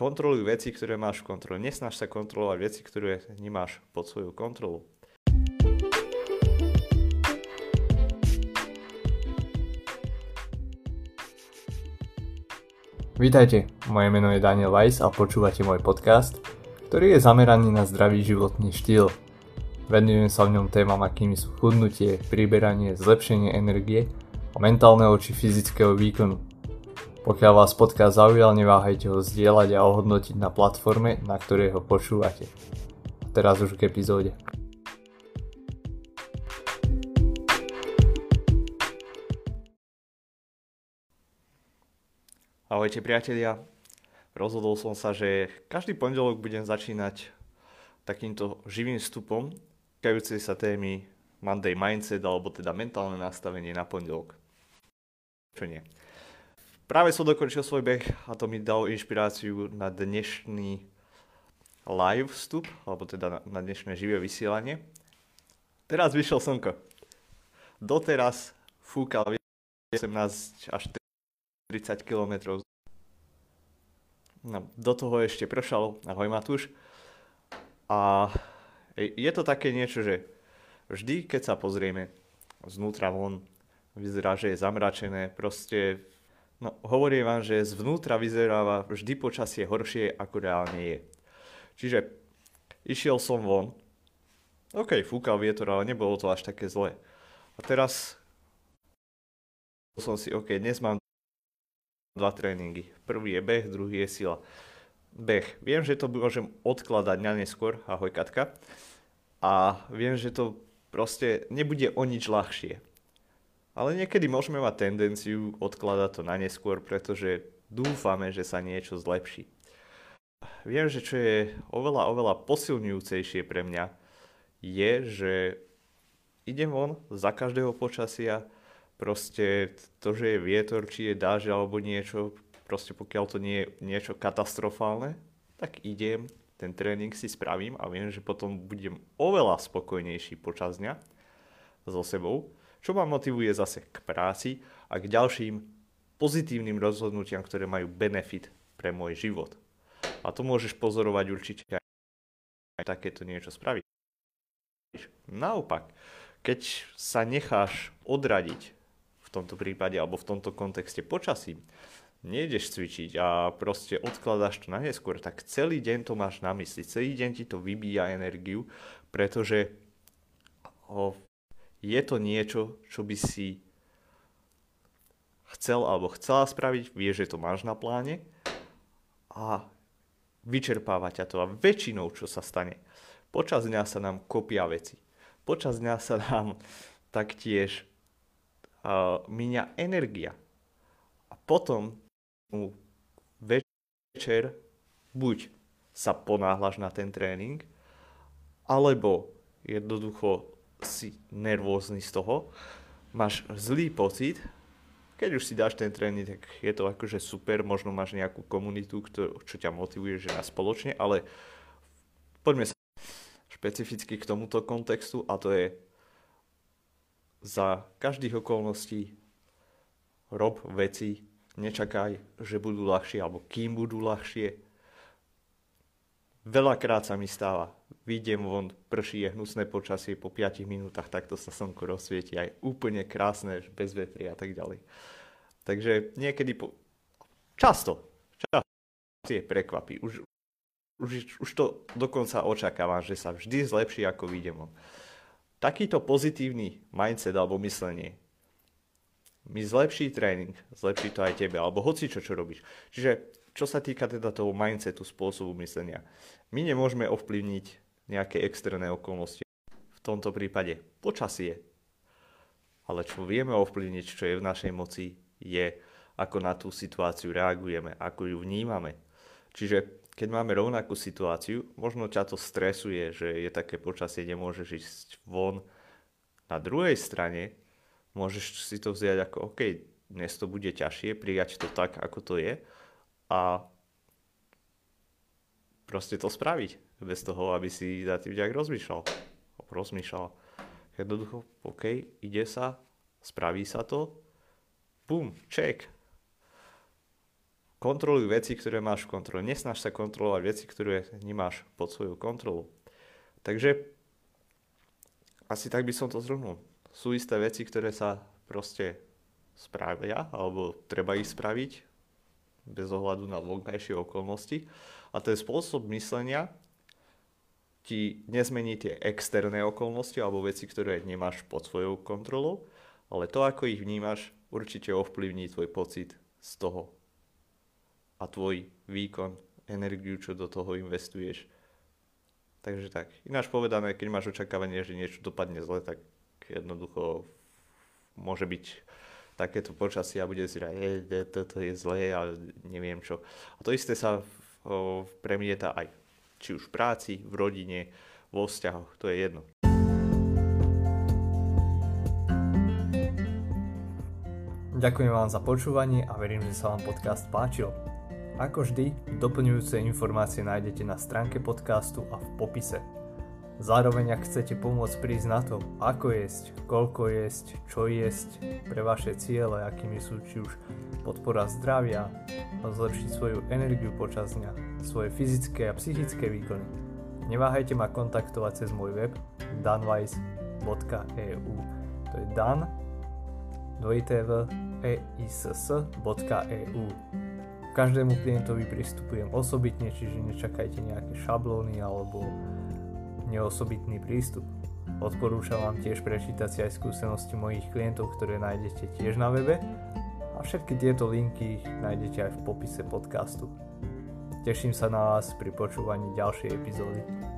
Kontroluj veci, ktoré máš v kontrole. Nesnaž sa kontrolovať veci, ktoré nemáš pod svoju kontrolu. Vítajte, moje meno je Daniel Vajs a počúvate môj podcast, ktorý je zameraný na zdravý životný štýl. Venujem sa v ňom témam, akými sú chudnutie, priberanie, zlepšenie energie a mentálneho či fyzického výkonu. Pokiaľ vás podcast zaujal, neváhajte ho zdieľať a ohodnotiť na platforme, na ktorej ho počúvate. Teraz už k epizóde. Ahojte priatelia, rozhodol som sa, že každý pondelok budem začínať takýmto živým vstupom týkajúcej sa témy Monday Mindset, alebo teda mentálne nastavenie na pondelok. Čo nie? Práve som dokončil svoj beh a to mi dalo inšpiráciu na dnešný live vstup, alebo teda na dnešné živé vysielanie. Teraz vyšiel slnko. Doteraz fúkal 18 až 30 km. No, do toho ešte pršalo. Ahoj Matúš. A je to také niečo, že vždy, keď sa pozrieme znútra von, vyzerá, že je zamračené, proste... No, hovorím vám, že zvnútra vyzeráva vždy počasie horšie, ako reálne je. Čiže išiel som von. OK, fúkal vietor, ale nebolo to až také zlé. A teraz som si, OK, dnes mám dva tréningy. Prvý je beh, druhý je sila. Beh. Viem, že to môžem odkladať na neskôr. Ahoj Katka. A viem, že to proste nebude o nič ľahšie. Ale niekedy môžeme mať tendenciu odkladať to na neskôr, pretože dúfame, že sa niečo zlepší. Viem, že čo je oveľa posilňujúcejšie pre mňa, je, že idem von za každého počasia, proste to, že je vietor, či je dážď alebo niečo, proste pokiaľ to nie je niečo katastrofálne, tak idem, ten tréning si spravím a viem, že potom budem oveľa spokojnejší počas dňa so sebou. Čo ma motivuje zase k práci a k ďalším pozitívnym rozhodnutiam, ktoré majú benefit pre môj život. A to môžeš pozorovať určite aj takéto niečo spraviť. Naopak, keď sa necháš odradiť v tomto prípade alebo v tomto kontexte počasím, nejdeš cvičiť a proste odkladáš to na neskôr, tak celý deň to máš na mysli, celý deň ti to vybíja energiu, pretože je to niečo, čo by si chcel alebo chcela spraviť, vieš, že to máš na pláne a vyčerpáva ťa to. A väčšinou, čo sa stane, počas dňa sa nám kopia veci. Počas dňa sa nám taktiež míňa energia. A potom večer buď sa ponáhľaš na ten tréning, alebo jednoducho si nervózny z toho, máš zlý pocit, keď už si dáš ten tréning, tak je to akože super, možno máš nejakú komunitu, čo ťa motivuje, že nás spoločne, ale poďme sa špecificky k tomuto kontextu a to je za každých okolností rob veci, nečakaj, že budú ľahšie alebo kým budú ľahšie. Veľakrát sa mi stáva, vyjdem von, prší, je hnusné počasie, po 5 minútach takto sa slnko rozsvieti, aj úplne krásne, bez vetria a tak ďalej. Takže niekedy, často je prekvapí. Už to dokonca očakávam, že sa vždy zlepší, ako vyjdem von. Takýto pozitívny mindset alebo myslenie mi zlepší tréning, zlepší to aj tebe, alebo hocičo, čo robíš. Čiže čo sa týka teda toho mindsetu, spôsobu myslenia, my nemôžeme ovplyvniť nejaké externé okolnosti, v tomto prípade počasie. Ale čo vieme ovplyvniť, čo je v našej moci, je, ako na tú situáciu reagujeme, ako ju vnímame. Čiže keď máme rovnakú situáciu, možno ťa to stresuje, že je také počasie, nemôžeš ísť von. Na druhej strane môžeš si to vziať ako, OK, dnes to bude ťažšie, prijať to tak, ako to je, a proste to spraviť, bez toho, aby si za tým nejak rozmýšľal. Jednoducho, OK, ide sa, spraví sa to, bum, check. Kontroluj veci, ktoré máš v kontrole. Nesnaž sa kontrolovať veci, ktoré nemáš pod svojou kontrolou. Takže asi tak by som to zhrnul. Sú isté veci, ktoré sa proste spravia, alebo treba ich spraviť bez ohľadu na vonkajšie okolnosti. A ten spôsob myslenia ti nezmení tie externé okolnosti alebo veci, ktoré nemáš pod svojou kontrolou, ale to, ako ich vnímaš, určite ovplyvní tvoj pocit z toho a tvoj výkon, energiu, čo do toho investuješ. Takže tak, ináč povedané, keď máš očakávanie, že niečo dopadne zle, tak jednoducho môže byť takéto počasie a bude si rať, toto je zlé a neviem čo. A to isté sa premieta aj či už v práci, v rodine, vo vzťahoch, to je jedno. Ďakujem vám za počúvanie a verím, že sa vám podcast páčil. Ako vždy, doplňujúce informácie nájdete na stránke podcastu a v popise. Zároveň, ak chcete pomôcť prísť na to, ako jesť, koľko jesť, čo jesť, pre vaše ciele, akými sú či už podpora zdravia, zlepšiť svoju energiu počas dňa, svoje fyzické a psychické výkony, neváhajte ma kontaktovať cez môj web danwise.eu. To je danwise.eu. Každému klientovi pristupujem osobitne, čiže nečakajte nejaké šablóny alebo neosobitný prístup. Odporúčam vám tiež prečítať si aj skúsenosti mojich klientov, ktoré nájdete tiež na webe, a všetky tieto linky nájdete aj v popise podcastu. Teším sa na vás pri počúvaní ďalšej epizódy.